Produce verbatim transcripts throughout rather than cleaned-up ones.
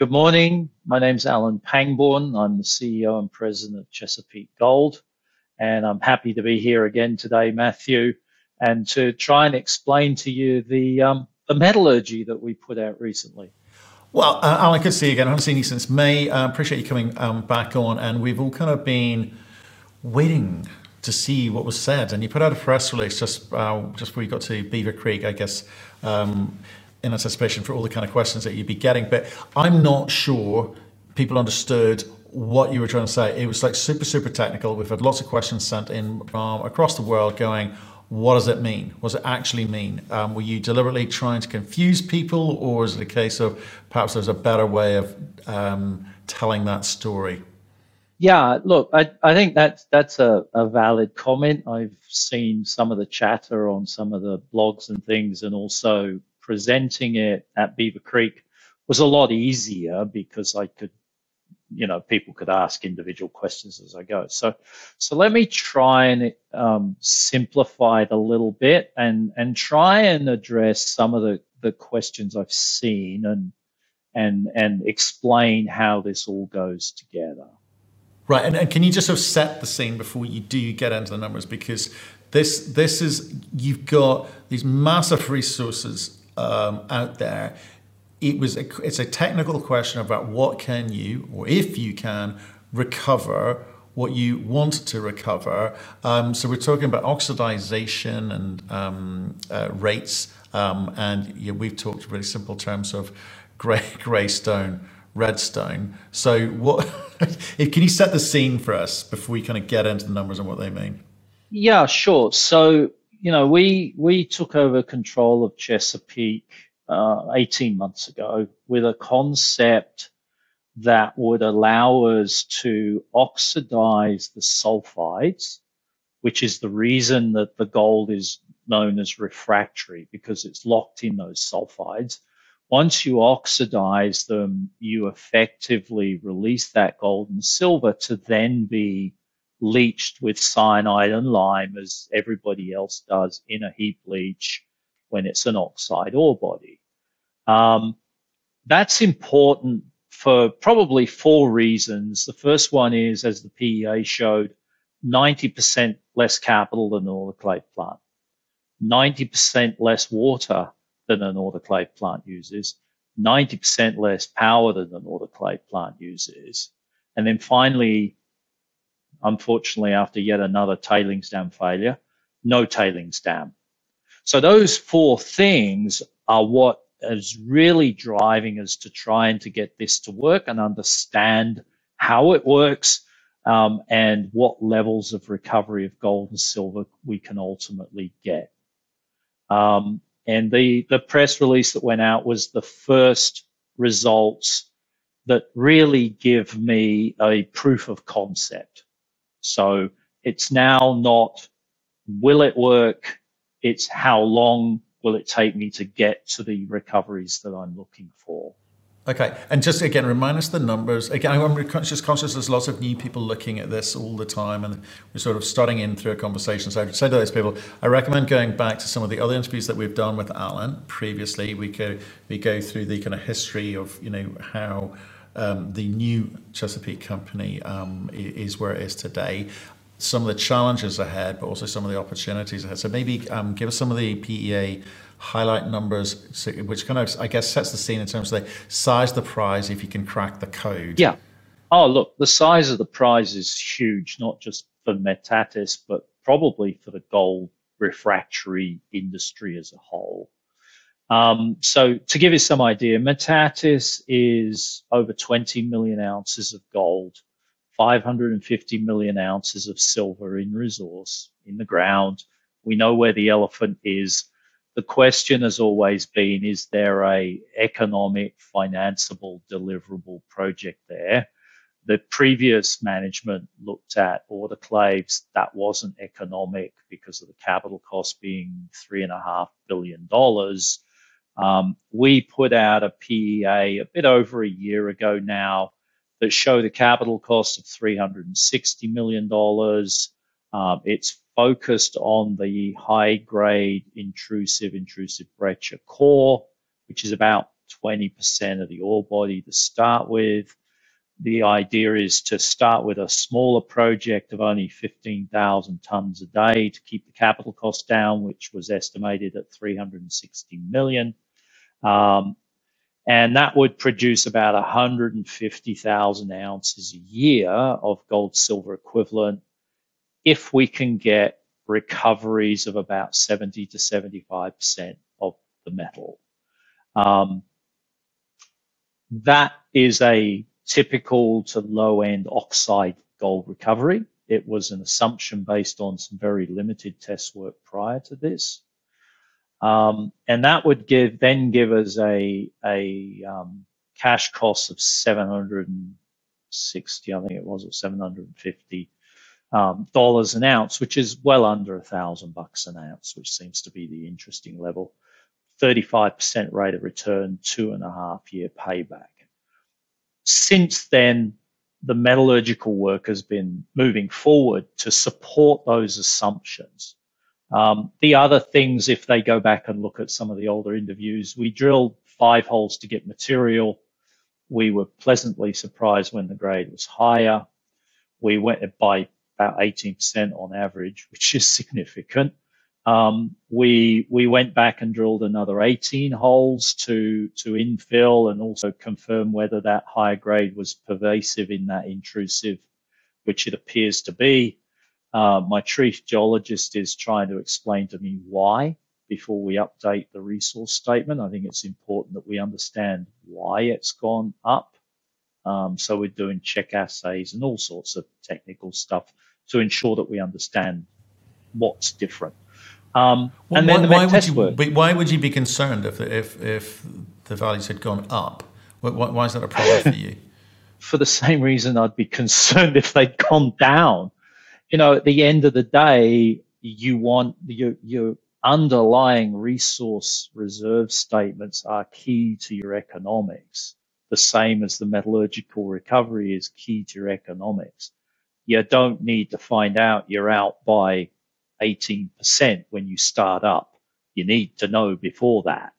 Good morning. My name's Alan Pangborn. I'm the C E O and President of Chesapeake Gold. And I'm happy to be here again today, Matthew, and to try and explain to you the, um, the metallurgy that we put out recently. Well, uh, Alan, good to see you again. I haven't seen you since May. I uh, appreciate you coming um, back on. And we've all kind of been waiting to see what was said. And you put out a press release just, uh, just before you got to Beaver Creek, I guess, um, in anticipation for all the kind of questions that you'd be getting. But I'm not sure people understood what you were trying to say. It was like super, super technical. We've had lots of questions sent in from across the world going, what does it mean? What does it actually mean? Um, were you deliberately trying to confuse people, or is it a case of perhaps there's a better way of um, telling that story? Yeah, look, I, I think that's, that's a, a valid comment. I've seen some of the chatter on some of the blogs and things, and also presenting it at Beaver Creek was a lot easier because I could, you know, people could ask individual questions as I go. So, so let me try and um, simplify it a little bit and and try and address some of the the questions I've seen and and and explain how this all goes together. Right, and, and can you just sort of set the scene before you do get into the numbers, because this this is you've got these massive resources Um, out there. It was a, it's a technical question about what can you, or if you can, recover what you want to recover. Um, so we're talking about oxidization and um, uh, rates, um, and yeah, we've talked really simple terms of grey, grey stone, red stone. So what? Can you set the scene for us before we kind of get into the numbers and what they mean? Yeah, sure. So, you know, we we took over control of Chesapeake uh, eighteen months ago with a concept that would allow us to oxidize the sulfides, which is the reason that the gold is known as refractory, because it's locked in those sulfides. Once you oxidize them, you effectively release that gold and silver to then be leached with cyanide and lime, as everybody else does in a heap leach when it's an oxide ore body. Um, that's important for probably four reasons. The first one is, as the P E A showed, ninety percent less capital than an autoclave plant, ninety percent less water than an autoclave plant uses, ninety percent less power than an autoclave plant uses. And then finally, unfortunately, after yet another tailings dam failure, no tailings dam. So those four things are what is really driving us to try and to get this to work and understand how it works um, and what levels of recovery of gold and silver we can ultimately get. Um, and the, the press release that went out was the first results that really give me a proof of concept. So it's now not will it work, it's how long will it take me to get to the recoveries that I'm looking for. Okay, and just again, remind us the numbers. Again, I'm just conscious there's lots of new people looking at this all the time, and we're sort of starting in through a conversation. So I would say to those people, I recommend going back to some of the other interviews that we've done with Alan previously. We go, we go through the kind of history of, you know, how Um, the new Chesapeake company um, is where it is today, some of the challenges ahead, but also some of the opportunities ahead. So maybe um, give us some of the P E A highlight numbers, so, which kind of, I guess, sets the scene in terms of the size of the prize if you can crack the code. Yeah. Oh, look, the size of the prize is huge, not just for Metates, but probably for the gold refractory industry as a whole. Um, so to give you some idea, Metates is over twenty million ounces of gold, five hundred fifty million ounces of silver in resource in the ground. We know where the elephant is. The question has always been, is there a economic, financeable, deliverable project there? The previous management looked at autoclaves. That wasn't economic because of the capital cost being three and a half billion dollars. Um, we put out a P E A a bit over a year ago now that showed a capital cost of three hundred sixty million dollars. Um, it's focused on the high-grade intrusive, intrusive breccia core, which is about twenty percent of the ore body to start with. The idea is to start with a smaller project of only fifteen thousand tons a day to keep the capital cost down, which was estimated at three hundred sixty million. Um, and that would produce about one hundred fifty thousand ounces a year of gold silver equivalent if we can get recoveries of about seventy to seventy-five percent of the metal. Um, that is a typical to low-end oxide gold recovery. It was an assumption based on some very limited test work prior to this. Um, and that would give then give us a, a um, cash cost of seven hundred sixty, I think it was, or seven hundred fifty um, dollars an ounce, which is well under a thousand bucks an ounce, which seems to be the interesting level. thirty-five percent rate of return, two and a half year payback. Since then, the metallurgical work has been moving forward to support those assumptions. Um, the other things, if they go back and look at some of the older interviews, we drilled five holes to get material. We were pleasantly surprised when the grade was higher. We went by about eighteen percent on average, which is significant. Um, we, we went back and drilled another eighteen holes to, to infill and also confirm whether that higher grade was pervasive in that intrusive, which it appears to be. Uh, my chief geologist is trying to explain to me why before we update the resource statement. I think it's important that we understand why it's gone up. Um, so we're doing check assays and all sorts of technical stuff to ensure that we understand what's different. Um, well, and then why, the why would you, work. But why would you be concerned if if if the values had gone up? Why, why is that a problem for you? For the same reason I'd be concerned if they'd gone down. You know, at the end of the day, you want your your underlying resource reserve statements are key to your economics, the same as the metallurgical recovery is key to your economics. You don't need to find out you're out by eighteen percent when you start up. You need to know before that.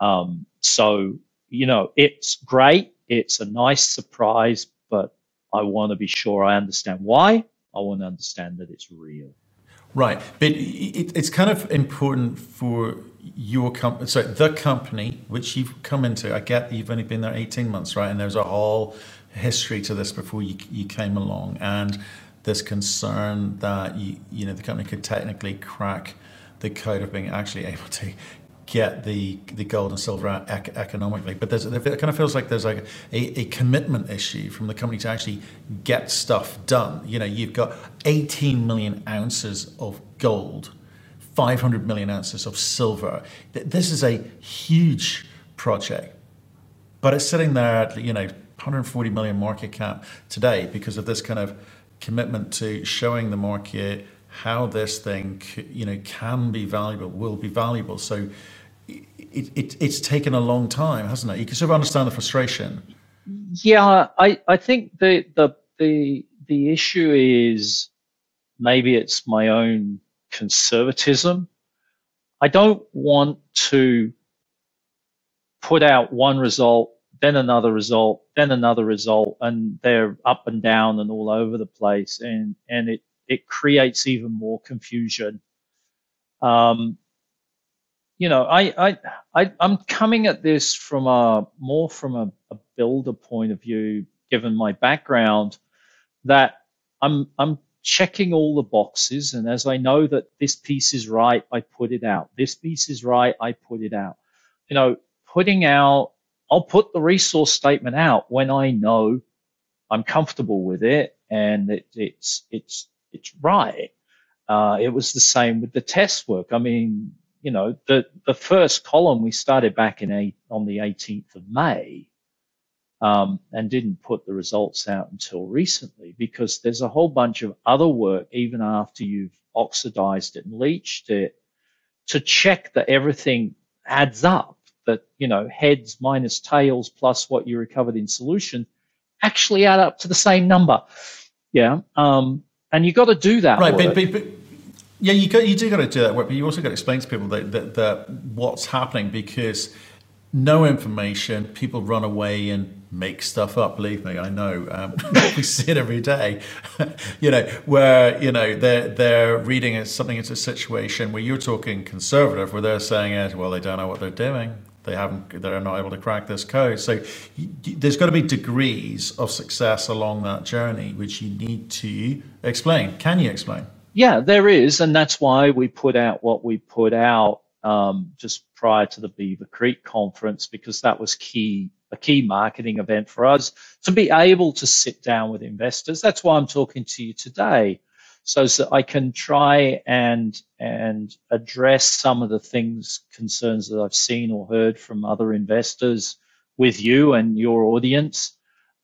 Um, so, you know, it's great. It's a nice surprise, but I want to be sure I understand why. I want to understand that it's real. Right. But it, it's kind of important for your company, sorry, the company which you've come into. I get that you've only been there eighteen months, right? And there's a whole history to this before you, you came along. And this concern that you, you know, the company could technically crack the code of being actually able to get the the gold and silver ec economically, but there's it kind of feels like there's like a, a commitment issue from the company to actually get stuff done. You know, you've got eighteen million ounces of gold, five hundred million ounces of silver. This is a huge project, but it's sitting there at, you know, one hundred forty million market cap today because of this kind of commitment to showing the market how this thing, you know, can be valuable, will be valuable. So it, it, it's taken a long time, hasn't it? You can sort of understand the frustration. Yeah, I, I think the, the, the, the issue is maybe it's my own conservatism. I don't want to put out one result, then another result, then another result, and they're up and down and all over the place, and and it it creates even more confusion. Um, you know, I I, I I'm coming at this from a more from a, a builder point of view, given my background, that I'm I'm checking all the boxes, and as I know that this piece is right, I put it out. This piece is right, I put it out. You know, putting out. I'll put the resource statement out when I know I'm comfortable with it and it, it's it's it's right. Uh, it was the same with the test work. I mean, you know, the the first column we started back in eight, on the eighteenth of May, um, and didn't put the results out until recently because there's a whole bunch of other work even after you've oxidized it and leached it to check that everything adds up. That, you know, heads minus tails plus what you recovered in solution actually add up to the same number. Yeah, um, and you got to do that. Right, but, but, but yeah, you got you do got to do that work, but you also got to explain to people that, that that what's happening because no information, people run away and make stuff up. Believe me, I know. Um, we see it every day. You know, where you know they're they're reading something into a situation where you're talking conservative, where they're saying, well, they don't know what they're doing. They haven't. They're not able to crack this code. So there's got to be degrees of success along that journey, which you need to explain. Can you explain? Yeah, there is, and that's why we put out what we put out um, just prior to the Beaver Creek conference, because that was key, a key marketing event for us to be able to sit down with investors. That's why I'm talking to you today, so, so I can try and and address some of the things, concerns that I've seen or heard from other investors with you and your audience.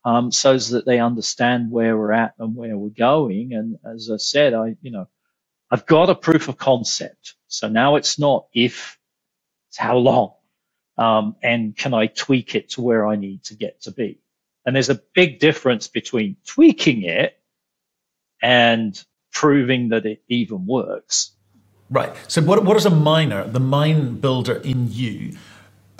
Um, so that they understand where we're at and where we're going. And as I said, I, you know, I've got a proof of concept. So now it's not if, it's how long. Um, and can I tweak it to where I need to get to be? And there's a big difference between tweaking it and proving that it even works. Right. So what, what is a miner, the mine builder in you,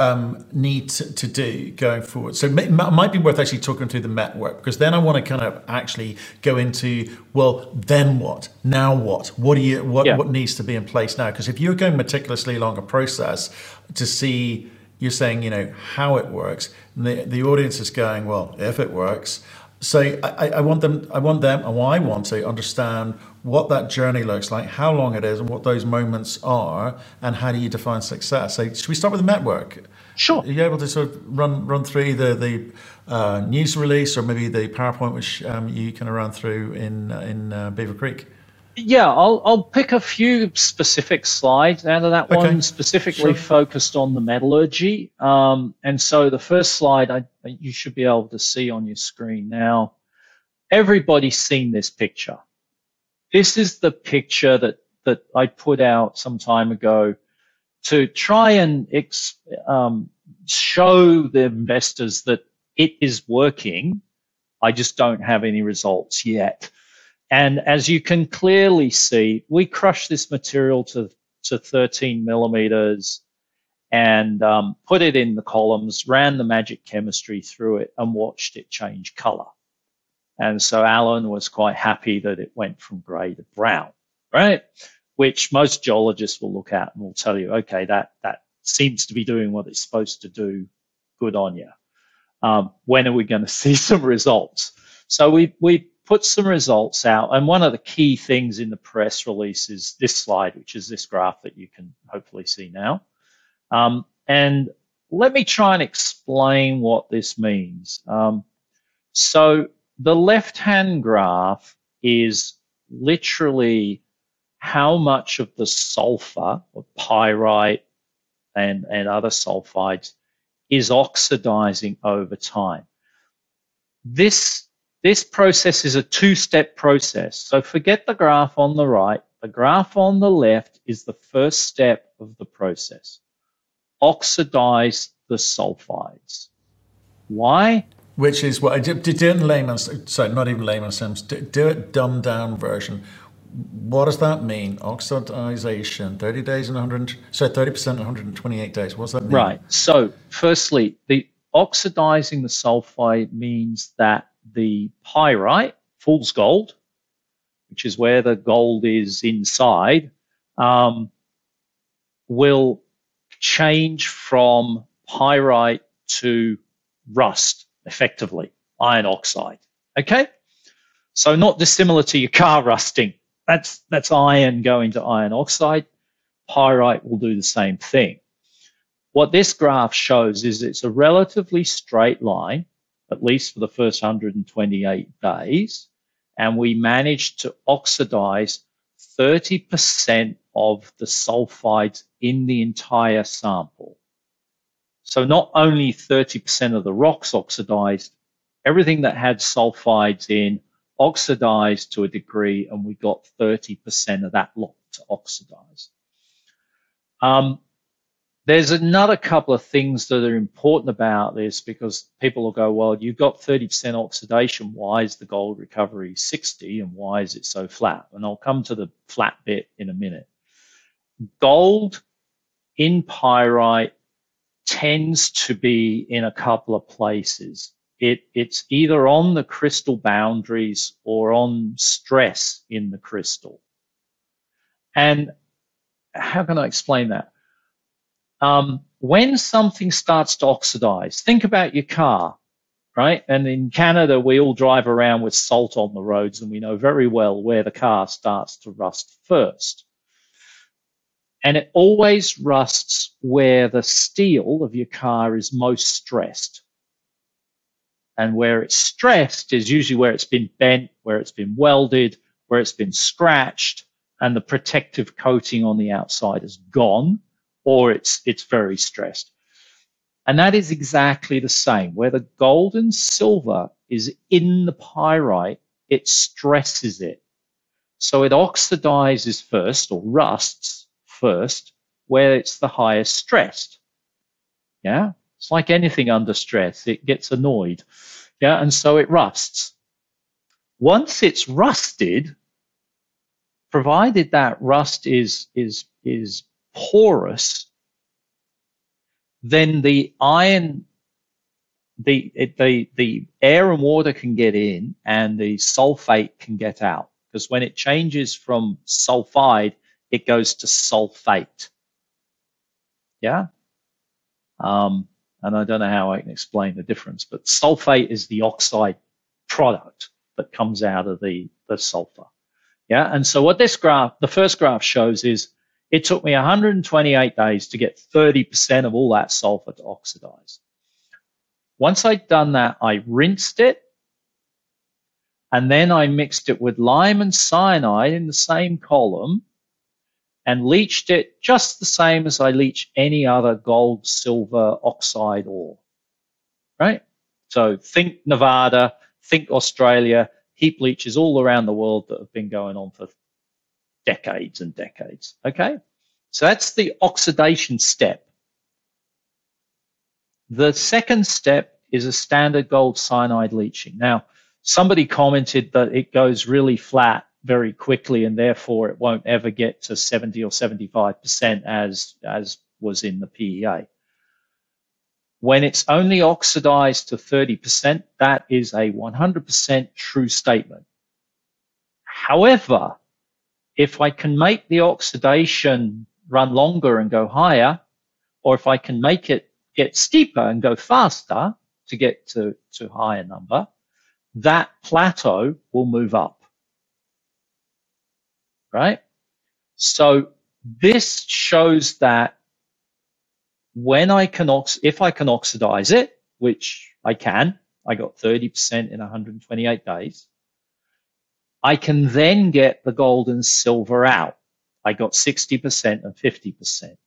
Um, need to, to do going forward? So it might be worth actually talking through the met work, because then I want to kind of actually go into, well, then what? Now what? What do you? What, yeah. what needs to be in place now? Because if you're going meticulously along a process to see, you're saying, you know, how it works, and the, the audience is going, well, if it works. So I, I want them, I want them, or I want to understand what that journey looks like, how long it is, and what those moments are, and how do you define success? So should we start with the network? Sure. Are you able to sort of run run through the the uh, news release, or maybe the PowerPoint which um, you kind of ran through in in uh, Beaver Creek? Yeah, I'll I'll pick a few specific slides out of that okay. one, specifically sure. focused on the metallurgy. Um, and so the first slide I, you should be able to see on your screen now. Everybody's seen this picture. This is the picture that that I put out some time ago to try and ex, um, show the investors that it is working. I just don't have any results yet. And as you can clearly see, we crush this material to, to thirteen millimeters and um, put it in the columns, ran the magic chemistry through it, and watched it change color. And so Alan was quite happy that it went from gray to brown, right? Which most geologists will look at and will tell you, okay, that, that seems to be doing what it's supposed to do. Good on you. Um, when are we going to see some results? So we, we, put some results out, and one of the key things in the press release is this slide, which is this graph that you can hopefully see now. Um, and let me try and explain what this means. Um, so the left-hand graph is literally how much of the sulfur, or pyrite and, and other sulfides, is oxidizing over time. This This process is a two-step process. So forget the graph on the right. The graph on the left is the first step of the process. Oxidize the sulfides. Why? Which is what I did, did do in layman's, sorry, not even layman's terms, do, do it dumbed down version. What does that mean? Oxidization, thirty days and one hundred, so thirty percent and one hundred twenty-eight days. What does that mean? Right. So firstly, the oxidizing the sulfide means that the pyrite, fool's gold, which is where the gold is inside, um, will change from pyrite to rust, effectively, iron oxide. Okay? So not dissimilar to your car rusting. That's, that's iron going to iron oxide. Pyrite will do the same thing. What this graph shows is it's a relatively straight line, at least for the first one hundred twenty-eight days, and we managed to oxidize thirty percent of the sulfides in the entire sample. So not only thirty percent of the rocks oxidized, everything that had sulfides in oxidized to a degree, and we got thirty percent of that lot to oxidize. Um, There's another couple of things that are important about this, because people will go, well, you've got thirty percent oxidation. Why is the gold recovery sixty and why is it so flat? And I'll come to the flat bit in a minute. Gold in pyrite tends to be in a couple of places. It, it's either on the crystal boundaries or on stress in the crystal. And how can I explain that? Um, when something starts to oxidize, think about your car, right? And in Canada, we all drive around with salt on the roads, and we know very well where the car starts to rust first. And it always rusts where the steel of your car is most stressed. And where it's stressed is usually where it's been bent, where it's been welded, where it's been scratched, and the protective coating on the outside is gone, or it's, it's very stressed. And that is exactly the same. Where the gold and silver is in the pyrite, it stresses it. So it oxidizes first, or rusts first, where it's the highest stressed. Yeah. It's like anything under stress. It gets annoyed. Yeah. And so it rusts. Once it's rusted, provided that rust is, is, is porous, then the iron, the, the, the air and water can get in and the sulfate can get out. Because when it changes from sulfide, it goes to sulfate. Yeah. Um, and I don't know how I can explain the difference, but sulfate is the oxide product that comes out of the, the sulfur. Yeah. And so what this graph, the first graph shows is it took me one hundred twenty-eight days to get thirty percent of all that sulfur to oxidize. Once I'd done that, I rinsed it, and then I mixed it with lime and cyanide in the same column and leached it just the same as I leach any other gold, silver, oxide ore, right? So think Nevada, think Australia, heap leaches all around the world that have been going on for decades and decades, okay? So that's the oxidation step. The second step is a standard gold cyanide leaching. Now, somebody commented that it goes really flat very quickly, and therefore it won't ever get to seventy or seventy-five percent as, as was in the P E A. When it's only oxidized to thirty percent, that is a one hundred percent true statement. However, if I can make the oxidation run longer and go higher, or if I can make it get steeper and go faster to get to, to a higher number, that plateau will move up, right? So this shows that when I can ox, if I can oxidize it, which I can, I got thirty percent in one hundred twenty-eight days, I can then get the gold and silver out. I got sixty percent and fifty percent.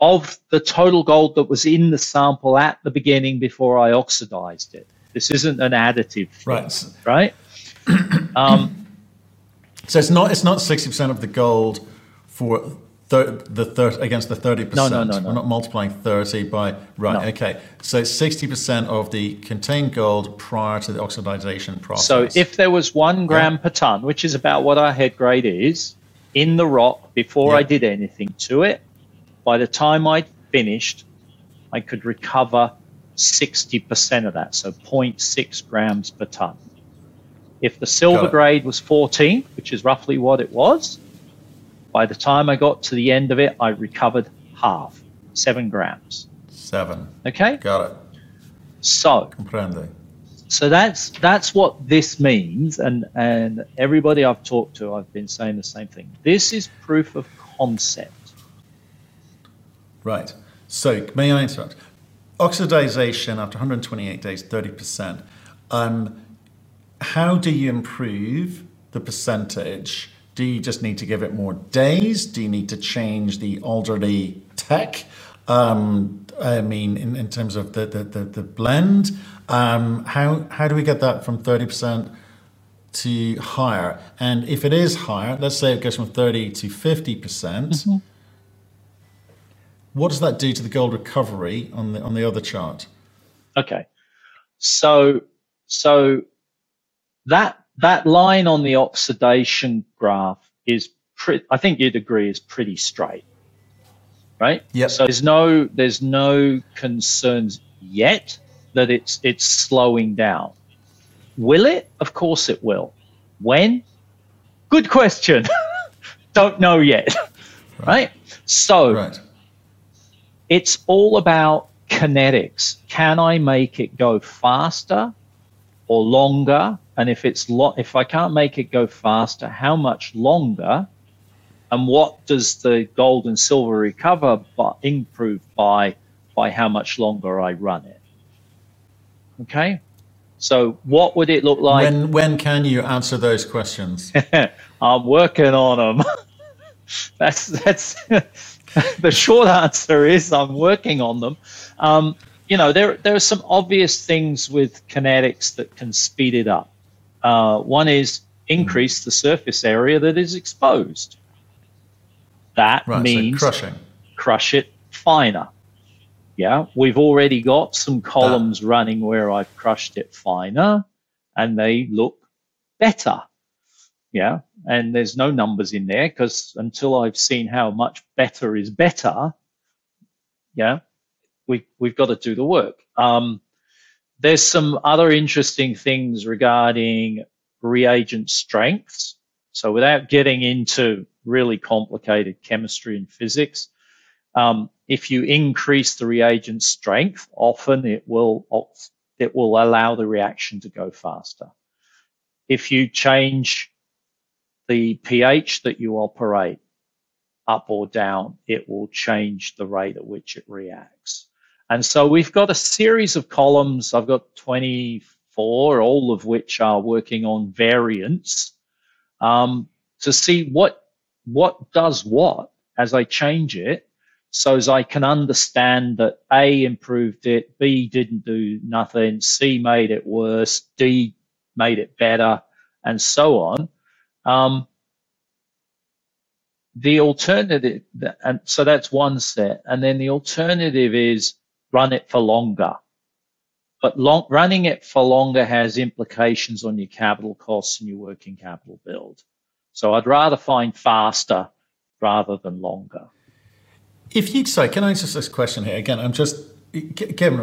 Of the total gold that was in the sample at the beginning before I oxidized it. This isn't an additive thing, right? Right? um, so it's not it's not sixty percent of the gold for the thirty against the thirty percent. No, no, no, no. We're not multiplying thirty by right. No. Okay, so sixty percent of the contained gold prior to the oxidization process. So if there was one gram yeah. per ton, which is about what our head grade is, in the rock before yeah. I did anything to it, by the time I finished, I could recover sixty percent of that, so zero point six grams per ton. If the silver grade was fourteen, which is roughly what it was, by the time I got to the end of it, I recovered half, seven grams. Seven. Okay? Got it. So, Comprende. so that's that's what this means, and, and everybody I've talked to, I've been saying the same thing. This is proof of concept. Right. So, may I interrupt? Oxidization after one hundred twenty-eight days, thirty percent. Um, how do you improve the percentage? Do you just need to give it more days? Do you need to change the already tech? Um, I mean, in, in terms of the, the, the, the blend, um, how, how do we get that from thirty percent to higher? And if it is higher, let's say it goes from thirty to fifty percent, mm-hmm. what does that do to the gold recovery on the on the other chart? Okay, so so that that line on the oxidation graph is pretty, I think you'd agree, is pretty straight, right? Yeah. So there's no there's no concerns yet that it's it's slowing down. Will it? Of course it will. When? Good question. Don't know yet. Right? right? So right. It's all about kinetics. Can I make it go faster or longer? And if it's lo- if I can't make it go faster, how much longer? And what does the gold and silver recover but improve by by how much longer I run it? Okay? So what would it look like? When, when can you answer those questions? I'm working on them. that's that's the short answer is I'm working on them. Um, you know, there, there are some obvious things with kinetics that can speed it up. Uh, one is increase the surface area that is exposed. That right, means so crushing. Crush it finer. Yeah, we've already got some columns that. running where I've crushed it finer, and they look better. Yeah, and there's no numbers in there because until I've seen how much better is better, yeah, we, we've got to do the work. Um, there's some other interesting things regarding reagent strengths. So without getting into really complicated chemistry and physics, um, if you increase the reagent strength, often it will it will allow the reaction to go faster. If you change the pH that you operate up or down, it will change the rate at which it reacts. And so we've got a series of columns. I've got twenty-four, all of which are working on variants um, to see what what does what as I change it. So as I can understand that A improved it, B didn't do nothing, C made it worse, D made it better, and so on. Um, the alternative, and so that's one set, and then the alternative is run it for longer. But long, running it for longer has implications on your capital costs and your working capital build. So I'd rather find faster rather than longer. If you say, can I answer this question here again? I'm just, Kevin,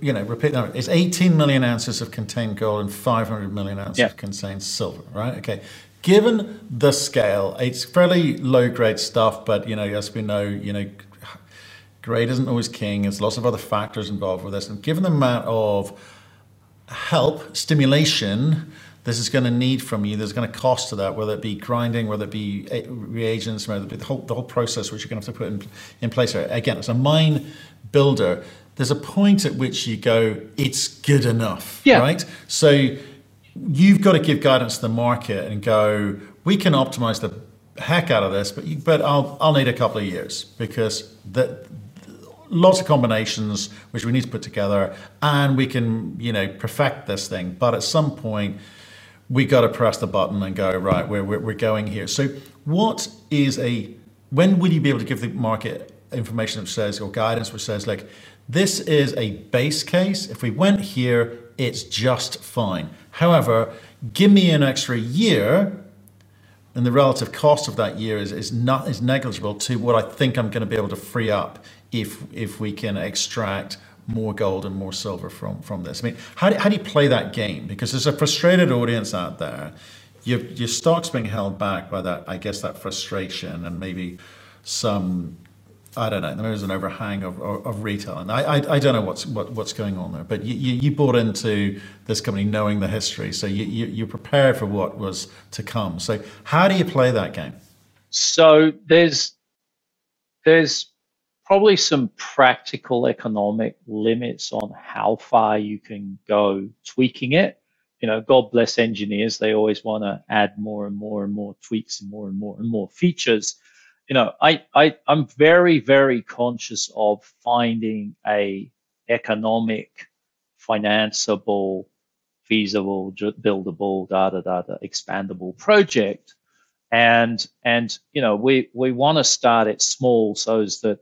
you know, repeat that. It's eighteen million ounces of contained gold and five hundred million ounces yeah. of contained silver, right? Okay. Given the scale, it's fairly low-grade stuff, but you know, as we know, you know, grade isn't always king. There's lots of other factors involved with this. And given the amount of help, stimulation, this is going to need from you, there's going to cost to that, whether it be grinding, whether it be reagents, whether it be the whole, the whole process which you're going to have to put in, in place. Again, as a mine builder, there's a point at which you go, it's good enough, yeah. right? So you've got to give guidance to the market and go, we can optimize the heck out of this, but you, but I'll, I'll need a couple of years because the, lots of combinations which we need to put together, and we can, you know, perfect this thing. But at some point, we got to press the button and go, right, we're, we're, we're going here. So what is a, when will you be able to give the market information which says, or guidance which says, like, this is a base case. If we went here, it's just fine. However, give me an extra year, and the relative cost of that year is, is, not, is negligible to what I think I'm going to be able to free up if, if we can extract more gold and more silver from, from this. I mean, how do, how do you play that game? Because there's a frustrated audience out there. Your, your stock's being held back by that, I guess, that frustration and maybe some, I don't know, there is an overhang of, of, of retail. And I, I, I don't know what's, what, what's going on there, but you, you, you bought into this company knowing the history. So you, you, you're prepared for what was to come. So how do you play that game? So there's, there's, probably some practical economic limits on how far you can go tweaking it. You know, God bless engineers. They always want to add more and more and more tweaks and more and more and more features. You know, I, I, I'm very, very conscious of finding a economic, financeable, feasible, buildable, da, da, da, da, expandable project. And, and, you know, we, we want to start it small so as that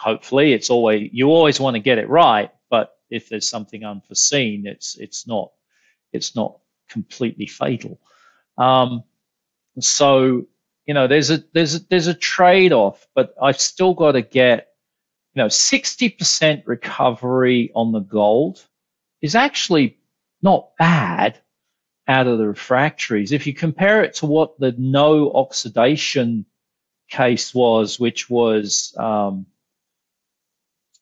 hopefully, it's always, you always want to get it right, but if there's something unforeseen, it's it's not it's not completely fatal. Um, so you know, there's a there's a, there's a trade-off, but I've still got to get, you know, sixty percent recovery on the gold is actually not bad out of the refractories. If you compare it to what the no oxidation case was, which was um,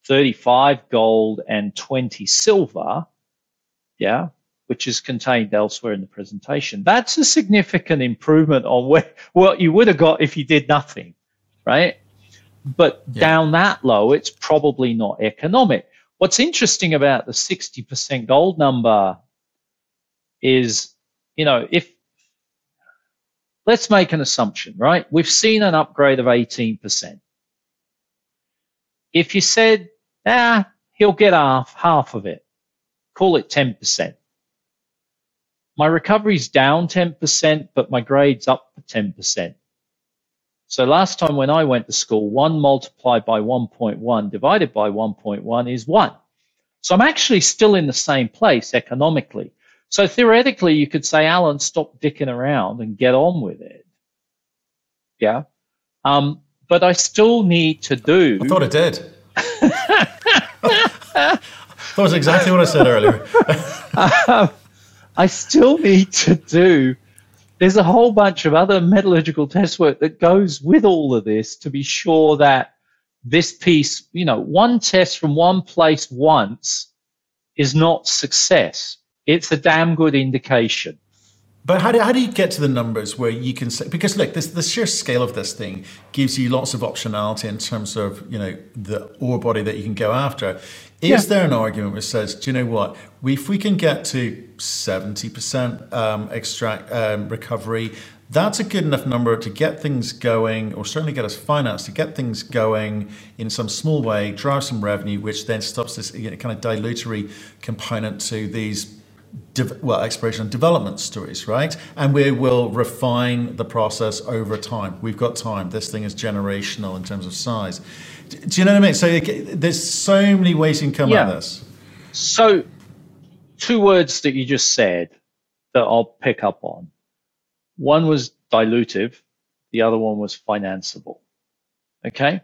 thirty-five gold and twenty silver, yeah, which is contained elsewhere in the presentation. That's a significant improvement on where, what you would have got if you did nothing, right? But yeah, down that low, it's probably not economic. What's interesting about the sixty percent gold number is, you know, if, let's make an assumption, right? We've seen an upgrade of eighteen percent. If you said, ah, he'll get half, half of it, call it ten percent. My recovery's down ten percent, but my grade's up for ten percent. So last time when I went to school, one multiplied by one point one divided by one point one is one. So I'm actually still in the same place economically. So theoretically, you could say, Alan, stop dicking around and get on with it. Yeah. Um, but I still need to do. I thought it did. That was exactly what I said earlier. um, I still need to do. There's a whole bunch of other metallurgical test work that goes with all of this to be sure that this piece, you know, one test from one place once is not success. It's a damn good indication. But how do, how do you get to the numbers where you can say, because look, this, the sheer scale of this thing gives you lots of optionality in terms of, you know, the ore body that you can go after. Is yeah. there an argument which says, do you know what, we, if we can get to seventy percent um, extract um, recovery, that's a good enough number to get things going, or certainly get us financed to get things going in some small way, drive some revenue, which then stops this, you know, kind of dilutory component to these De well, exploration and development stories, right? And we will refine the process over time. We've got time. This thing is generational in terms of size. Do, do you know what I mean? So it, there's so many ways you can come yeah. at this. So two words that you just said that I'll pick up on. One was dilutive. The other one was financeable. Okay?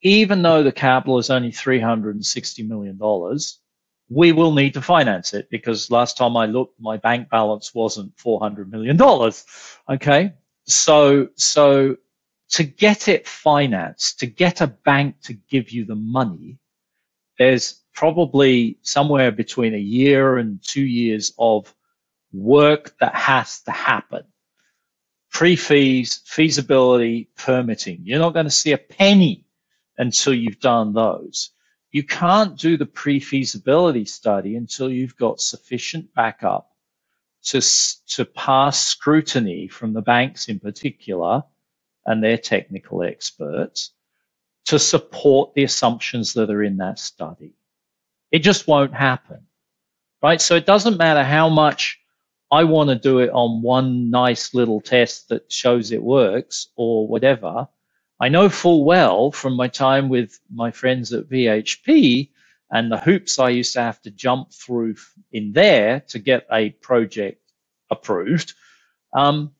Even though the capital is only three hundred sixty million dollars, we will need to finance it, because last time I looked, my bank balance wasn't four hundred million dollars. Okay. So, so to get it financed, to get a bank to give you the money, there's probably somewhere between a year and two years of work that has to happen. Pre-fees, feasibility, permitting. You're not going to see a penny until you've done those. You can't do the pre-feasibility study until you've got sufficient backup to, to pass scrutiny from the banks in particular and their technical experts to support the assumptions that are in that study. It just won't happen, right? So it doesn't matter how much I want to do it on one nice little test that shows it works or whatever. I know full well from my time with my friends at B H P and the hoops I used to have to jump through in there to get a project approved. Um,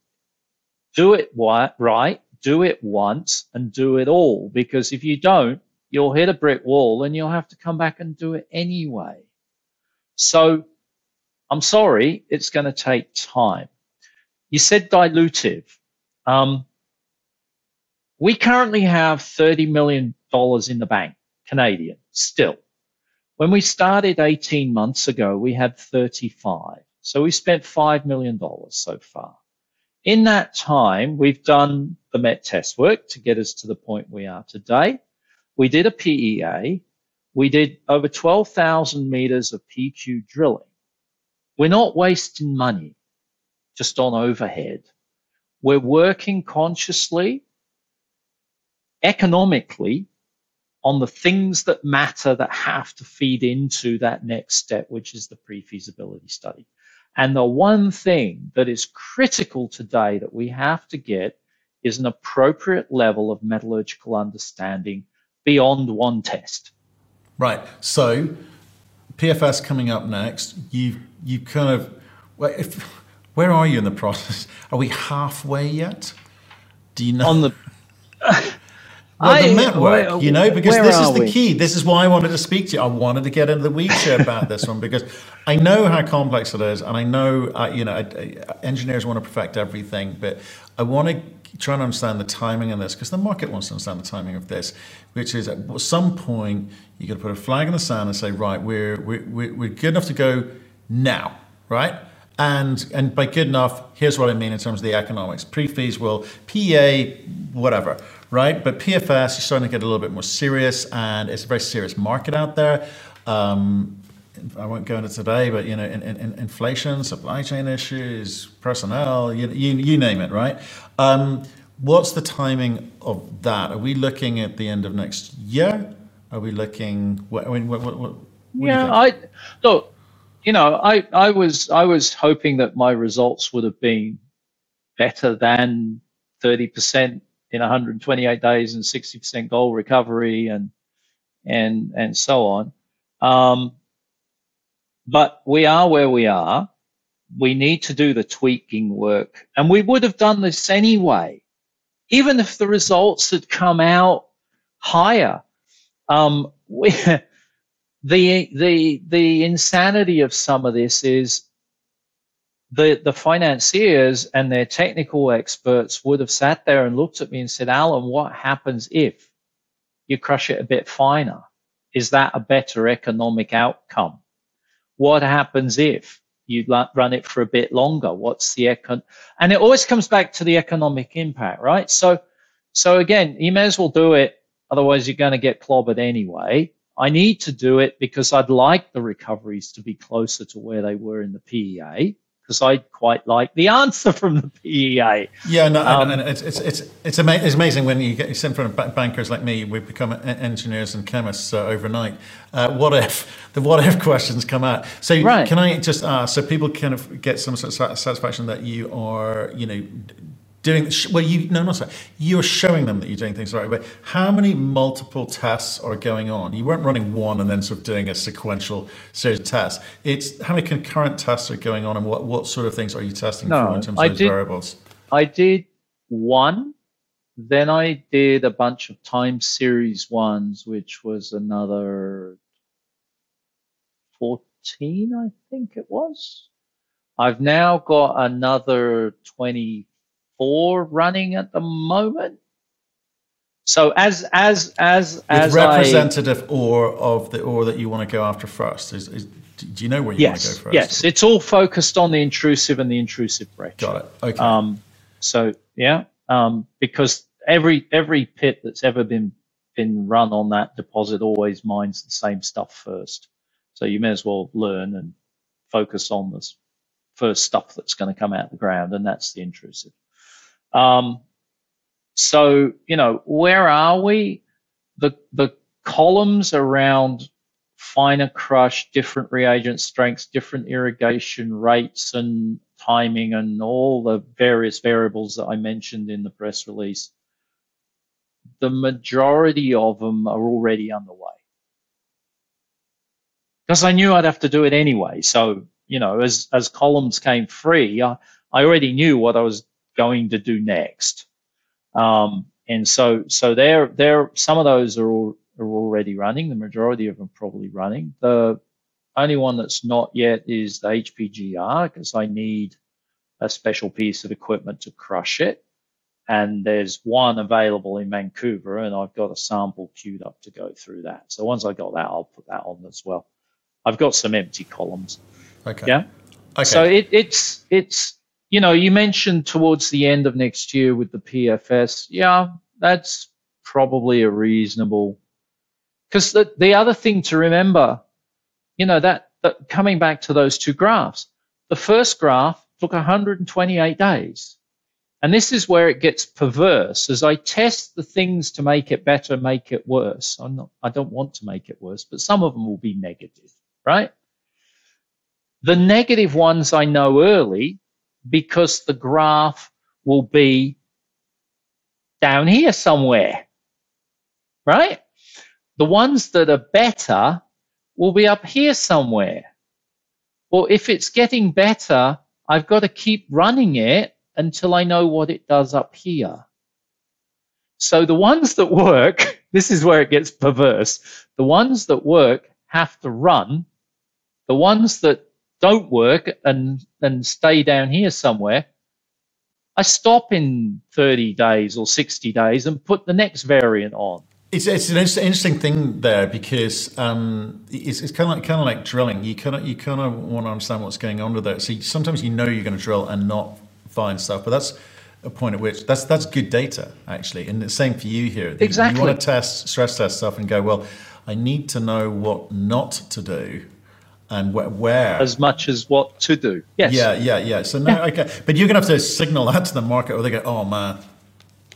do it right, do it once, and do it all, because if you don't, you'll hit a brick wall and you'll have to come back and do it anyway. So I'm sorry, it's going to take time. You said dilutive. Um, We currently have thirty million dollars in the bank, Canadian, still. When we started eighteen months ago, we had thirty-five. So we spent five million dollars so far. In that time, we've done the Met test work to get us to the point we are today. We did a P E A. We did over twelve thousand meters of P Q drilling. We're not wasting money just on overhead. We're working consciously, economically, on the things that matter that have to feed into that next step, which is the pre-feasibility study. And the one thing that is critical today that we have to get is an appropriate level of metallurgical understanding beyond one test. Right. So P F S coming up next, you've, you've kind of, well, if, where are you in the process? Are we halfway yet? Do you know? On the well, the I, network, where, you know, because this is the we? key. This is why I wanted to speak to you. I wanted to get into the weeds about this one because I know how complex it is, and I know, uh, you know, I, I, engineers want to perfect everything, but I want to try and understand the timing of this because the market wants to understand the timing of this, which is at some point you got to put a flag in the sand and say, right, we're we're we're good enough to go now, right? And and by good enough, here's what I mean in terms of the economics: pre-fees will, P E A, whatever, right? But P F S is starting to get a little bit more serious, and it's a very serious market out there. Um, I won't go into today, but you know, in, in, inflation, supply chain issues, personnel, you you, you name it, right? Um, what's the timing of that? Are we looking at the end of next year? Are we looking? What, I mean, what, what, what, what yeah, do you think? I look. You know, I, I was I was hoping that my results would have been better than thirty percent in one hundred twenty-eight days and sixty percent gold recovery and and and so on. Um, but we are where we are. We need to do the tweaking work, and we would have done this anyway, even if the results had come out higher. Um, we. The, the, the insanity of some of this is the, the financiers and their technical experts would have sat there and looked at me and said, Alan, what happens if you crush it a bit finer? Is that a better economic outcome? What happens if you run it for a bit longer? What's the econ? And it always comes back to the economic impact, right? So, so again, you may as well do it. Otherwise, you're going to get clobbered anyway. I need to do it because I'd like the recoveries to be closer to where they were in the P E A because I quite like the answer from the P E A. Yeah, no, um, and it's it's it's it's, ama it's amazing when you get in front of bankers like me. We become engineers and chemists uh, overnight. Uh, what if the what if questions come out? So right. Can I just ask so people kind of get some sort of satisfaction that you are, you know, doing well, you no, not so. You're showing them that you're doing things the right way. How many multiple tests are going on? You weren't running one and then sort of doing a sequential series of tests. It's how many concurrent tests are going on, and what what sort of things are you testing no, for in terms I of those did, variables? I did one, then I did a bunch of time series ones, which was another fourteen, I think it was. I've now got another twenty. Four running at the moment. So as as as With as representative I, or of the or that you want to go after first is, is do you know where you yes, want to go first? Yes, it's all focused on the intrusive and the intrusive breccia. Got it. Okay. Um, so yeah, um, because every every pit that's ever been been run on that deposit always mines the same stuff first. So you may as well learn and focus on this first stuff that's going to come out of the ground, and that's the intrusive. Um, so, you know, where are we? The, the columns around finer crush, different reagent strengths, different irrigation rates and timing and all the various variables that I mentioned in the press release, the majority of them are already underway. Because I knew I'd have to do it anyway. So, you know, as, as columns came free, I, I already knew what I was going to do next, um, and so so there there some of those are all, are already running. The majority of them probably running. The only one that's not yet is the H P G R because I need a special piece of equipment to crush it, and there's one available in Vancouver, and I've got a sample queued up to go through that. So once I got that, I'll put that on as well. I've got some empty columns. Okay. Yeah. Okay. So it, it's it's. You know, you mentioned towards the end of next year with the P F S. Yeah, that's probably a reasonable. Because the, the other thing to remember, you know, that, that coming back to those two graphs, the first graph took one hundred twenty-eight days. And this is where it gets perverse. As I test the things to make it better, make it worse. I'm not, I don't want to make it worse, but some of them will be negative, right? The negative ones I know early, because the graph will be down here somewhere, right? The ones that are better will be up here somewhere. Well, if it's getting better, I've got to keep running it until I know what it does up here. So the ones that work, this is where it gets perverse, the ones that work have to run. The ones that don't work and, and stay down here somewhere, I stop in thirty days or sixty days and put the next variant on. It's, it's an interesting thing there, because um, it's, it's kind of like, kind of like drilling. You kind of you kind of want to understand what's going on with it. So you, sometimes you know you're going to drill and not find stuff, but that's a point at which that's that's good data actually. And the same for you here. Exactly. You, you want to test stress test stuff and go, well, I need to know what not to do. And where, as much as what to do. Yes. Yeah, yeah, yeah. So no, yeah. Okay, but you're gonna have to signal that to the market, or they go, "Oh man,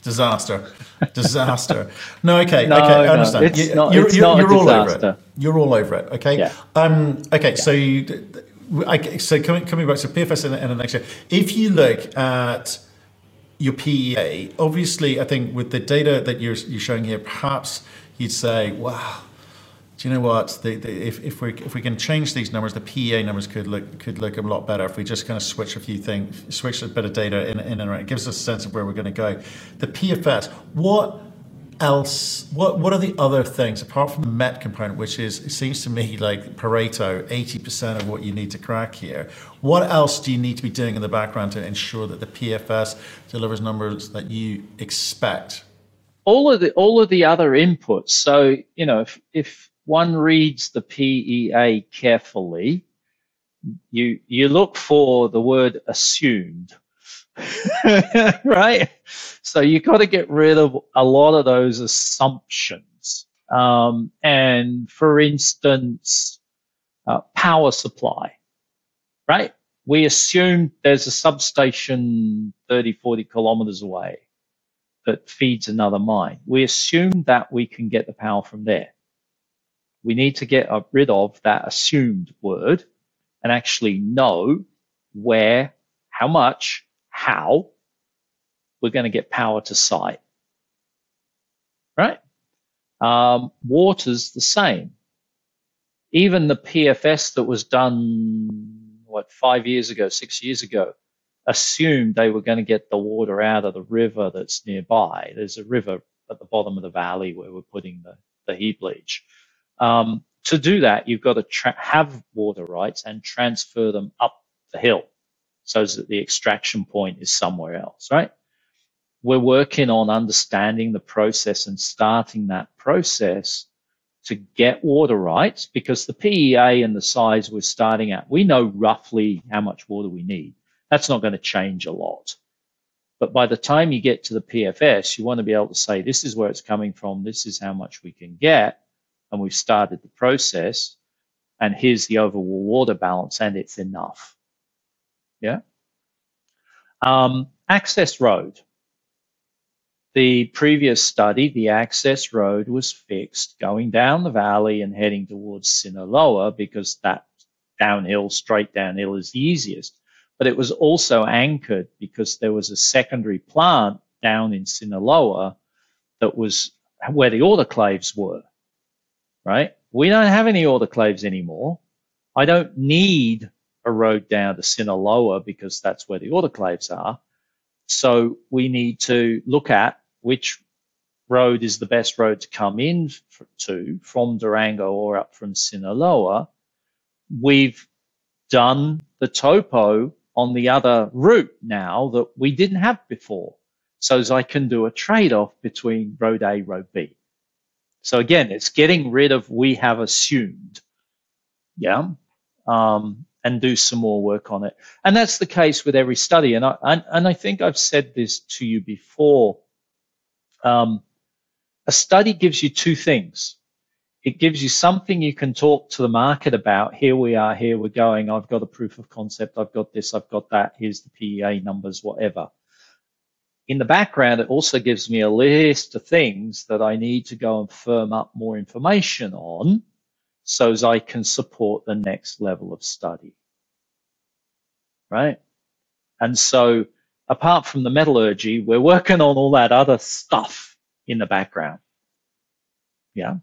disaster, disaster." No, okay, no, okay, I understand. No, it's you, not, you're it's you're, not you're a all disaster. over it. You're all over it. Okay. Yeah. Um. Okay. Yeah. So, you, I, so coming coming back to so P F S in, in the next year, if you look at your P E A, obviously, I think with the data that you're you're showing here, perhaps you'd say, "Wow. Do you know what? The, the, if if we if we can change these numbers, the P E A numbers could look could look a lot better. If we just kind of switch a few things, switch a bit of data in in and around, it gives us a sense of where we're going to go." The P F S. What else? What what are the other things apart from the met component, which is, it seems to me like Pareto, eighty percent of what you need to crack here. What else do you need to be doing in the background to ensure that the P F S delivers numbers that you expect? All of the all of the other inputs. So you know if if one reads the P E A carefully, you you look for the word assumed, right? So you got to get rid of a lot of those assumptions. Um, and for instance, uh, power supply, right? We assumed there's a substation thirty, forty kilometers away that feeds another mine. We assumed that we can get the power from there. We need to get rid of that assumed word and actually know where, how much, how we're going to get power to site, right? Um, water's the same. Even the P F S that was done, what, five years ago, six years ago, assumed they were going to get the water out of the river that's nearby. There's a river at the bottom of the valley where we're putting the, the heap leach. Um, to do that, you've got to tra have water rights and transfer them up the hill so that the extraction point is somewhere else, right? We're working on understanding the process and starting that process to get water rights, because the P E A and the size we're starting at, we know roughly how much water we need. That's not going to change a lot. But by the time you get to the P F S, you want to be able to say, this is where it's coming from, this is how much we can get. And we've started the process, and here's the overall water balance, and it's enough. Yeah. Um, access road. The previous study, the access road was fixed going down the valley and heading towards Sinaloa, because that downhill, straight downhill, is the easiest. But it was also anchored because there was a secondary plant down in Sinaloa that was where the autoclaves were. Right? We don't have any autoclaves anymore. I don't need a road down to Sinaloa because that's where the autoclaves are. So we need to look at which road is the best road to come in for, to from Durango or up from Sinaloa. We've done the topo on the other route now that we didn't have before. So as I can do a trade-off between road A, road B. So again, it's getting rid of we have assumed, yeah, um, and do some more work on it. And that's the case with every study. And I, and, and I think I've said this to you before. Um, a study gives you two things. It gives you something you can talk to the market about. Here we are, here we're going. I've got a proof of concept. I've got this, I've got that. Here's the P E A numbers, whatever. In the background, it also gives me a list of things that I need to go and firm up more information on so as I can support the next level of study, right? And so apart from the metallurgy, we're working on all that other stuff in the background, yeah?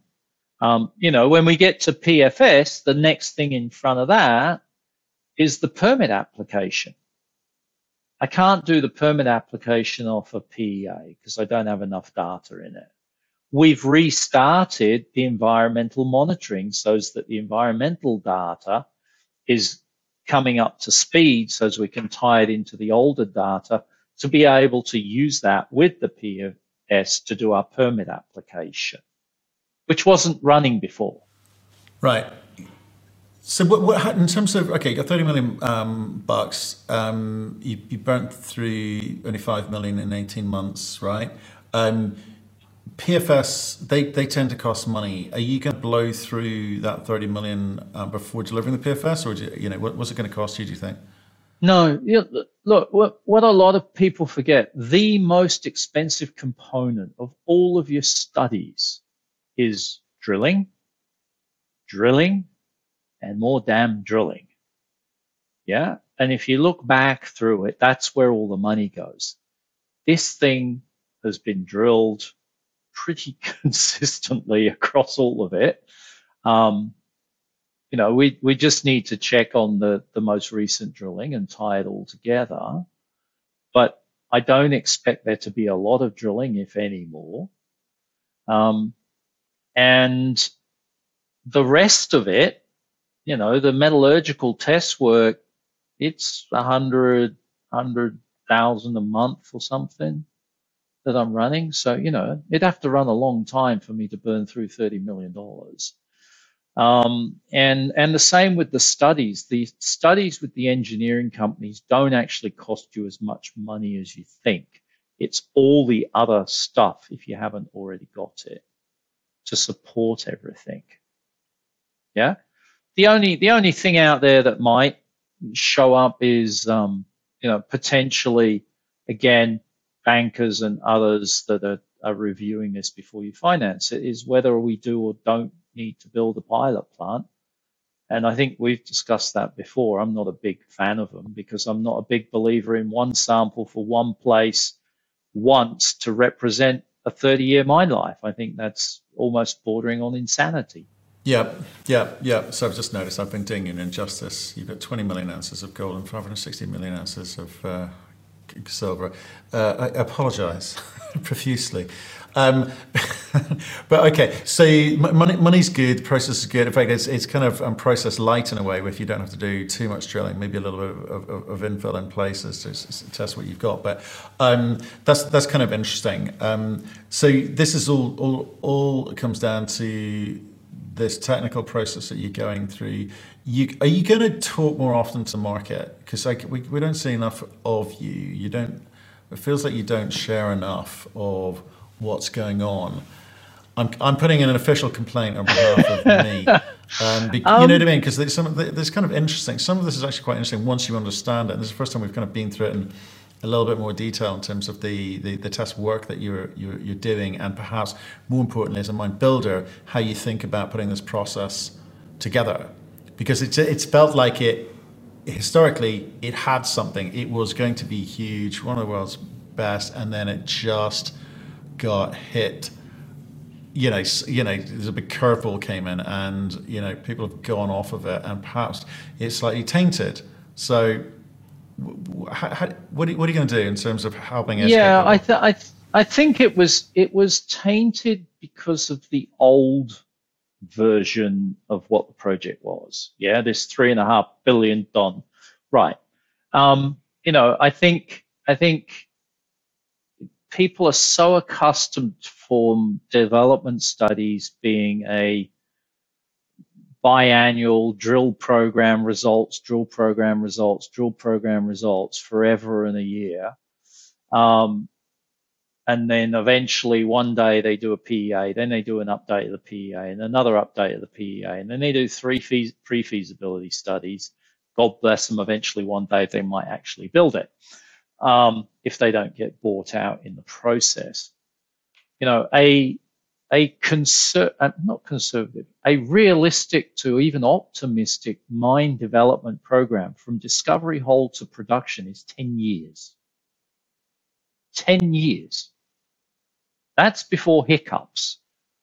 Um, you know, when we get to P F S, the next thing in front of that is the permit application. I can't do the permit application off a P E A because I don't have enough data in it. We've restarted the environmental monitoring so that the environmental data is coming up to speed so as we can tie it into the older data to be able to use that with the P S to do our permit application, which wasn't running before. Right. So what, what in terms of, okay, you got thirty million um, bucks, um, you, you burnt through only five million in eighteen months, right? Um, P F S, they, they tend to cost money. Are you going to blow through that thirty million uh, before delivering the P F S, or do you, you know, what, what's it going to cost you, do you think? No, you know, look, what, what a lot of people forget, the most expensive component of all of your studies is drilling, drilling, and more damn drilling. Yeah. And if you look back through it, that's where all the money goes. This thing has been drilled pretty consistently across all of it. Um, you know, we, we just need to check on the, the most recent drilling and tie it all together. But I don't expect there to be a lot of drilling, if any more. Um, and the rest of it, you know, the metallurgical test work, it's a hundred, hundred thousand a month or something that I'm running. So, you know, it'd have to run a long time for me to burn through thirty million dollars. Um, and, and the same with the studies. The studies with the engineering companies don't actually cost you as much money as you think. It's all the other stuff, if you haven't already got it, to support everything. Yeah. The only, the only thing out there that might show up is, um, you know, potentially, again, bankers and others that are, are reviewing this before you finance it, is whether we do or don't need to build a pilot plant. And I think we've discussed that before. I'm not a big fan of them because I'm not a big believer in one sample for one place once to represent a thirty year mine life. I think that's almost bordering on insanity. Yeah, yeah, yeah. So I've just noticed I've been doing an injustice. You've got twenty million ounces of gold and five hundred sixty million ounces of uh, silver. Uh, I apologize profusely. Um, but okay, so money, money's good, the process is good. In fact, it's, it's kind of um, process light in a way, where if you don't have to do too much drilling, maybe a little bit of, of, of infill in places to test what you've got. But um, that's that's kind of interesting. Um, so this is all, all, all it comes down to. This technical process that you're going through, you, are you going to talk more often to market? Because like, we, we don't see enough of you. You don't. It feels like you don't share enough of what's going on. I'm I'm putting in an official complaint on behalf of me. Um, be, um, you know what I mean? Because there's some. There's kind of interesting. Some of this is actually quite interesting once you understand it. And this is the first time we've kind of been through it in a little bit more detail in terms of the, the, the test work that you're, you're, you're doing, and perhaps more importantly as a mine builder, how you think about putting this process together. Because it's, it's felt like it, historically, it had something. It was going to be huge, one of the world's best, and then it just got hit. You know, you know, there's a big curveball came in, and you know, people have gone off of it, and perhaps it's slightly tainted. So, How, how, what, are, what are you going to do in terms of helping us? Yeah, I, th I, th I think it was it was tainted because of the old version of what the project was. Yeah, this three and a half billion ton, right? Um, you know, I think I think people are so accustomed to form development studies being a biannual drill program results, drill program results, drill program results forever and a year. Um, and then eventually one day they do a P E A, then they do an update of the P E A and another update of the P E A. And then they do three fees, pre-feasibility studies. God bless them, eventually one day they might actually build it um, if they don't get bought out in the process. You know, a... A conser uh, not conservative, a realistic to even optimistic mine development program from discovery hole to production is ten years. ten years. That's before hiccups.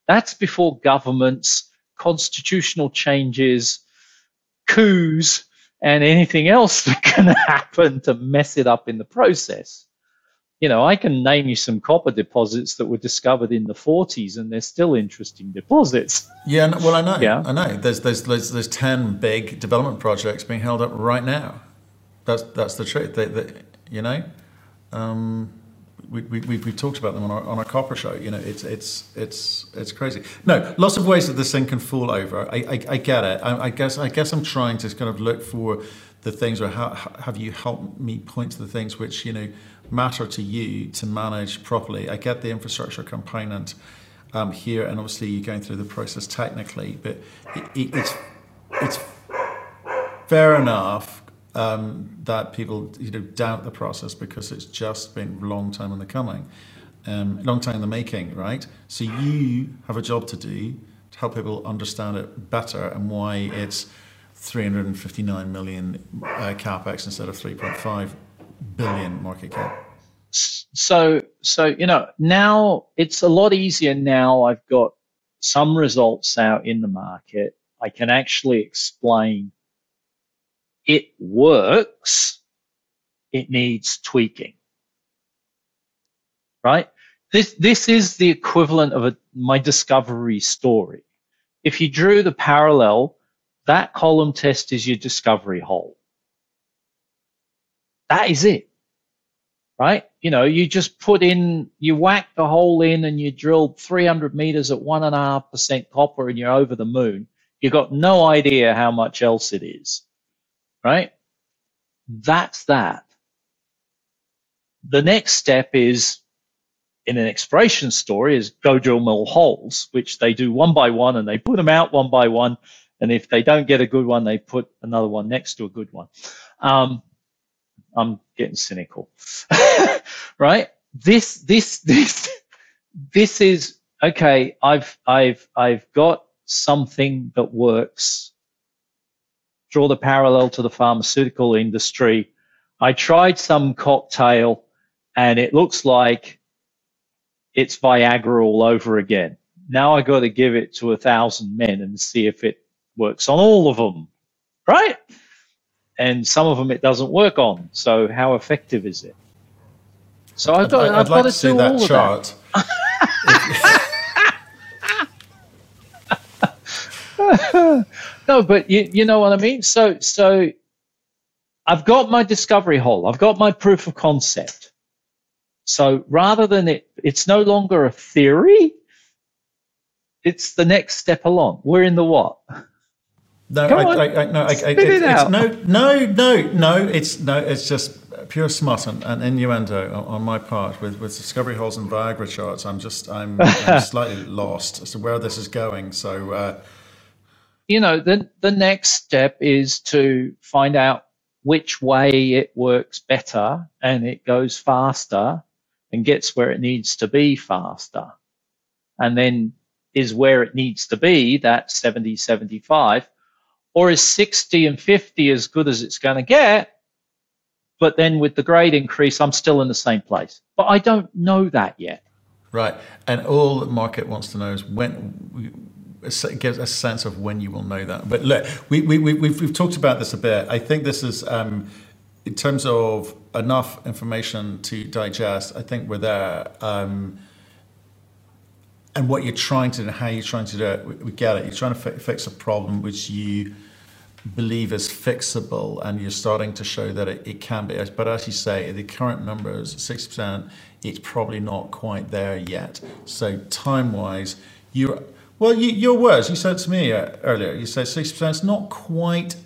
That's before governments, constitutional changes, coups, and anything else that can happen to mess it up in the process. You know, I can name you some copper deposits that were discovered in the forties, and they're still interesting deposits. Yeah, well, I know. Yeah. I know. There's there's there's, there's ten big development projects being held up right now. That's that's the truth. They, they, you know, um, we we we've, we've talked about them on our on our copper show. You know, it's it's it's it's crazy. No, lots of ways that this thing can fall over. I I, I get it. I, I guess I guess I'm trying to kind of look for the things, or how have you helped me point to the things which, you know, matter to you to manage properly. I get the infrastructure component um, here, and obviously you're going through the process technically, but it, it, it's it's fair enough um, that people, you know, doubt the process because it's just been a long time in the coming, um, long time in the making, right? So you have a job to do to help people understand it better and why it's three hundred fifty-nine million uh, capex instead of three point five billion market cap. So, so you know, now it's a lot easier. Now I've got some results out in the market. I can actually explain it works. It needs tweaking, right? This this is the equivalent of a, my discovery story. If you drew the parallel, that column test is your discovery hole. That is it, right? You know, you just put in, you whack the hole in and you drilled three hundred meters at one and a half percent copper and you're over the moon. You got no idea how much else it is, right? That's that. The next step is, in an exploration story, is go drill more holes, which they do one by one, and they put them out one by one. And if they don't get a good one, they put another one next to a good one. Um, I'm getting cynical, right? This, this, this, this is okay. I've, I've, I've got something that works. Draw the parallel to the pharmaceutical industry. I tried some cocktail, and it looks like it's Viagra all over again. Now I got to give it to a thousand men and see if it works on all of them, right? And some of them it doesn't work on. So how effective is it? So I've got, I'd, I'd I've like got to, to see that chart. That. No, but you, you know what I mean? So, so I've got my discovery hole. I've got my proof of concept. So rather than it, it's no longer a theory. It's the next step along. We're in the what? No, I, I, I, no, I, I, it, it it's no, no, no, no. It's no, it's just pure smut and, and innuendo on, on my part with, with discovery holes and Viagra charts. I'm just, I'm, I'm slightly lost as to where this is going. So, uh, you know, the the next step is to find out which way it works better and it goes faster and gets where it needs to be faster, and then is where it needs to be that seventy, seventy-five. Or is sixty and fifty as good as it's going to get? But then with the grade increase, I'm still in the same place. But I don't know that yet. Right. And all the market wants to know is when, it gives a sense of when you will know that. But look, we, we, we, we've, we've talked about this a bit. I think this is, um, in terms of enough information to digest, I think we're there. Um, And what you're trying to do, how you're trying to do it, we get it. You're trying to fi fix a problem which you believe is fixable, and you're starting to show that it, it can be. But as you say, the current number is sixty percent. It's probably not quite there yet. So time-wise, you're well. You, your words, you said to me earlier. You said sixty percent is not quite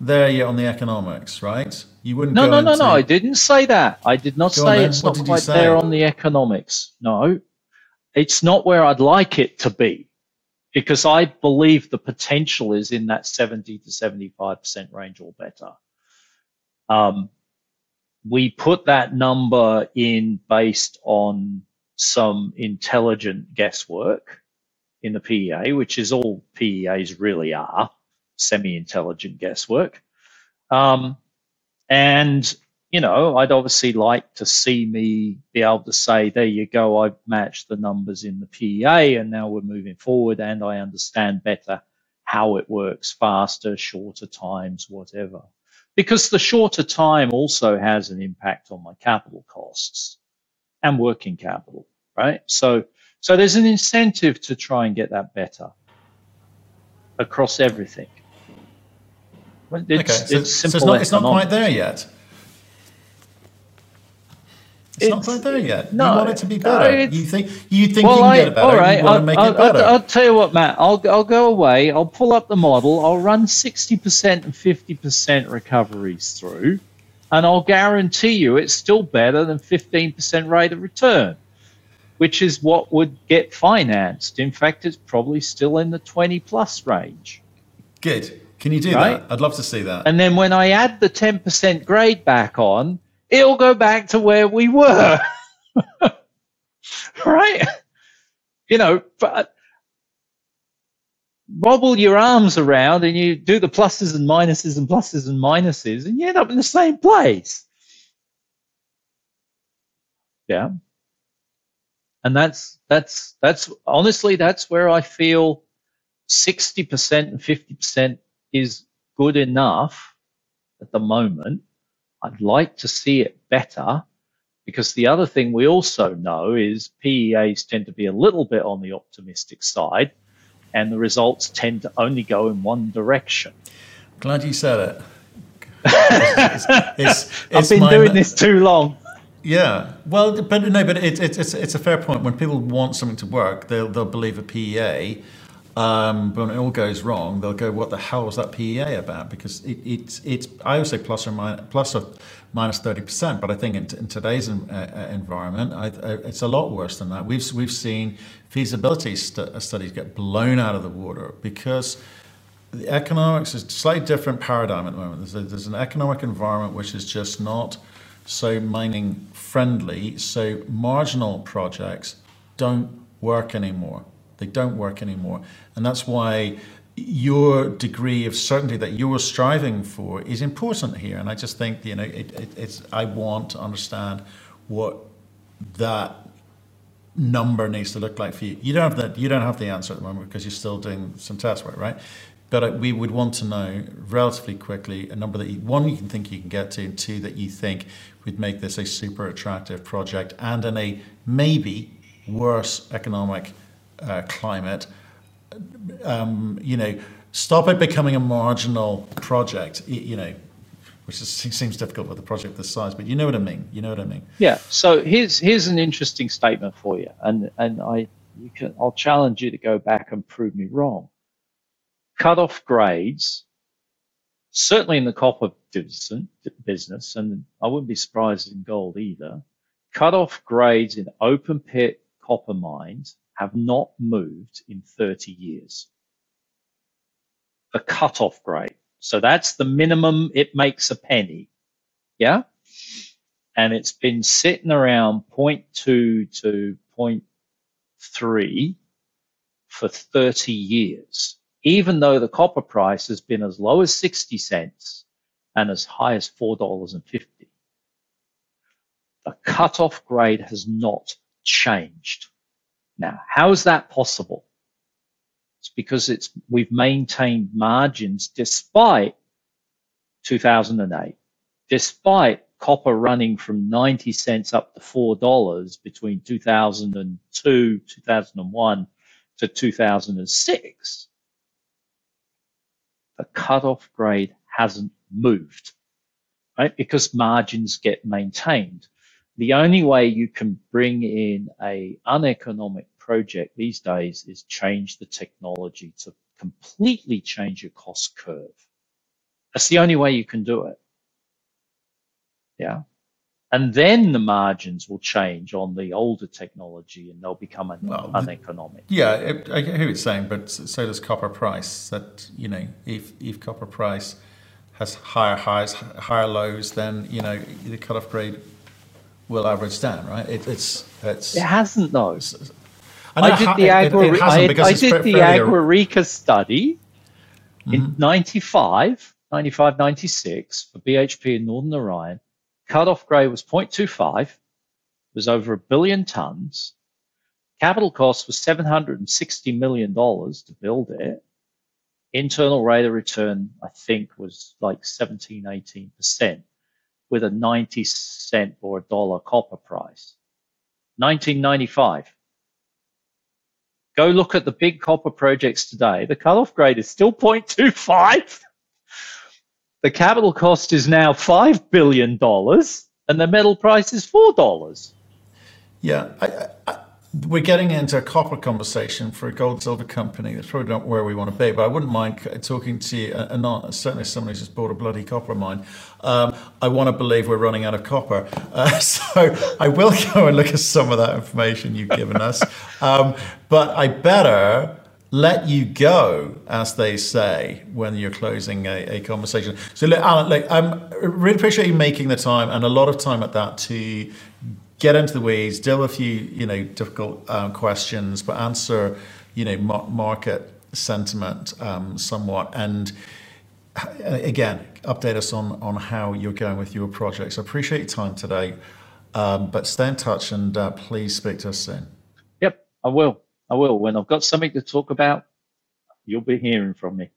there yet on the economics, right? You wouldn't. No, go no, no, no. I didn't say that. I did not go say it's what not quite say? there on the economics. No. It's not where I'd like it to be, because I believe the potential is in that seventy to seventy-five percent range or better. Um, we put that number in based on some intelligent guesswork in the P E A, which is all P E As really are, semi-intelligent guesswork. Um, and you know, I'd obviously like to see me be able to say, there you go, I've matched the numbers in the P E A and now we're moving forward and I understand better how it works, faster, shorter times, whatever. because the shorter time also has an impact on my capital costs and working capital, right? So, so there's an incentive to try and get that better across everything. It's, okay, so it's, simple so it's, not, it's not quite there yet. It's, it's not quite there yet. No, you want it to be better. No, you think you think well, you can get it better. All right, you want I'll, to make I'll, it better. I'll, I'll tell you what, Matt. I'll I'll go away. I'll pull up the model. I'll run sixty percent and fifty percent recoveries through, and I'll guarantee you it's still better than fifteen percent rate of return, which is what would get financed. In fact, it's probably still in the twenty plus range. Good. Can you do right? that? I'd love to see that. And then when I add the ten percent grade back on, it'll go back to where we were. Right? You know, but wobble your arms around and you do the pluses and minuses and pluses and minuses and you end up in the same place. Yeah. And that's, that's, that's honestly, that's where I feel sixty percent and fifty percent is good enough at the moment. I'd like to see it better, because the other thing we also know is P E As tend to be a little bit on the optimistic side, and the results tend to only go in one direction. Glad you said it. it's, it's, it's, it's I've been doing this too long. Yeah, well, but no, but it, it, it's it's a fair point. When people want something to work, they'll they'll believe a P E A. Um, but when it all goes wrong, they'll go, "What the hell was that P E A about?" Because it, it's it's I always say plus or minus plus or minus thirty percent, but I think in, in today's in, uh, environment, I, I, it's a lot worse than that. We've we've seen feasibility st studies get blown out of the water because the economics is a slightly different paradigm at the moment. There's, a, there's an economic environment which is just not so mining friendly, so marginal projects don't work anymore. They don't work anymore. And that's why your degree of certainty that you were striving for is important here. And I just think, you know, it, it, it's, I want to understand what that number needs to look like for you. You don't have that, you don't have the answer at the moment because you're still doing some test work, right? But we would want to know relatively quickly a number that you, one, you can think you can get to, and two, that you think would make this a super attractive project and in a maybe worse economic Uh, climate, um, you know, stop it becoming a marginal project, you know, which is, seems difficult with a project this size, but you know what I mean. You know what I mean. Yeah. So here's here's an interesting statement for you, and and I you can I'll challenge you to go back and prove me wrong. Cut-off grades, certainly in the copper business, and I wouldn't be surprised in gold either. Cut-off grades in open pit copper mines have not moved in thirty years. The cutoff grade. So that's the minimum. It makes a penny. Yeah. And it's been sitting around zero point two to zero point three for thirty years, even though the copper price has been as low as sixty cents and as high as four dollars and fifty. The cutoff grade has not changed. Now, how is that possible? It's because it's we've maintained margins despite two thousand eight, despite copper running from ninety cents up to four dollars between two thousand two, two thousand one to two thousand six. The cutoff grade hasn't moved, right? Because margins get maintained. The only way you can bring in a uneconomic project these days is change the technology to completely change your cost curve. That's the only way you can do it. Yeah. And then the margins will change on the older technology and they'll become un well, uneconomic. Yeah, it, I hear what you're saying, but so does copper price. That, you know, if, if copper price has higher highs, higher lows, then, you know, the cutoff grade will average down, right? It, it's, it's, it hasn't though. I, I did the Agua Rica I, I did the Agua Rica study mm-hmm. in ninety-five, ninety-five, ninety-six for B H P in Northern Orion. Cutoff grade was zero point two five, was over a billion tons. Capital cost was seven hundred and sixty million dollars to build it. Internal rate of return, I think, was like seventeen, eighteen percent with a ninety cent or a dollar copper price. nineteen ninety-five. Go look at the big copper projects today. The cutoff grade is still zero point two five. The capital cost is now five billion dollars and the metal price is four dollars. Yeah, I, I, we're getting into a copper conversation for a gold silver company. That's probably not where we want to be, but I wouldn't mind talking to you, uh, not, certainly somebody who's just bought a bloody copper mine. Um, I want to believe we're running out of copper. Uh, so I will go and look at some of that information you've given us. Um, but I better let you go, as they say, when you're closing a, a conversation. So look, Alan, look, um, I really appreciate you making the time and a lot of time at that to get into the weeds, deal with a few, you know, difficult um, questions, but answer, you know, mar market sentiment um, somewhat. And again, update us on, on how you're going with your projects. I appreciate your time today, um, but stay in touch and uh, please speak to us soon. Yep, I will. I will. When I've got something to talk about, you'll be hearing from me.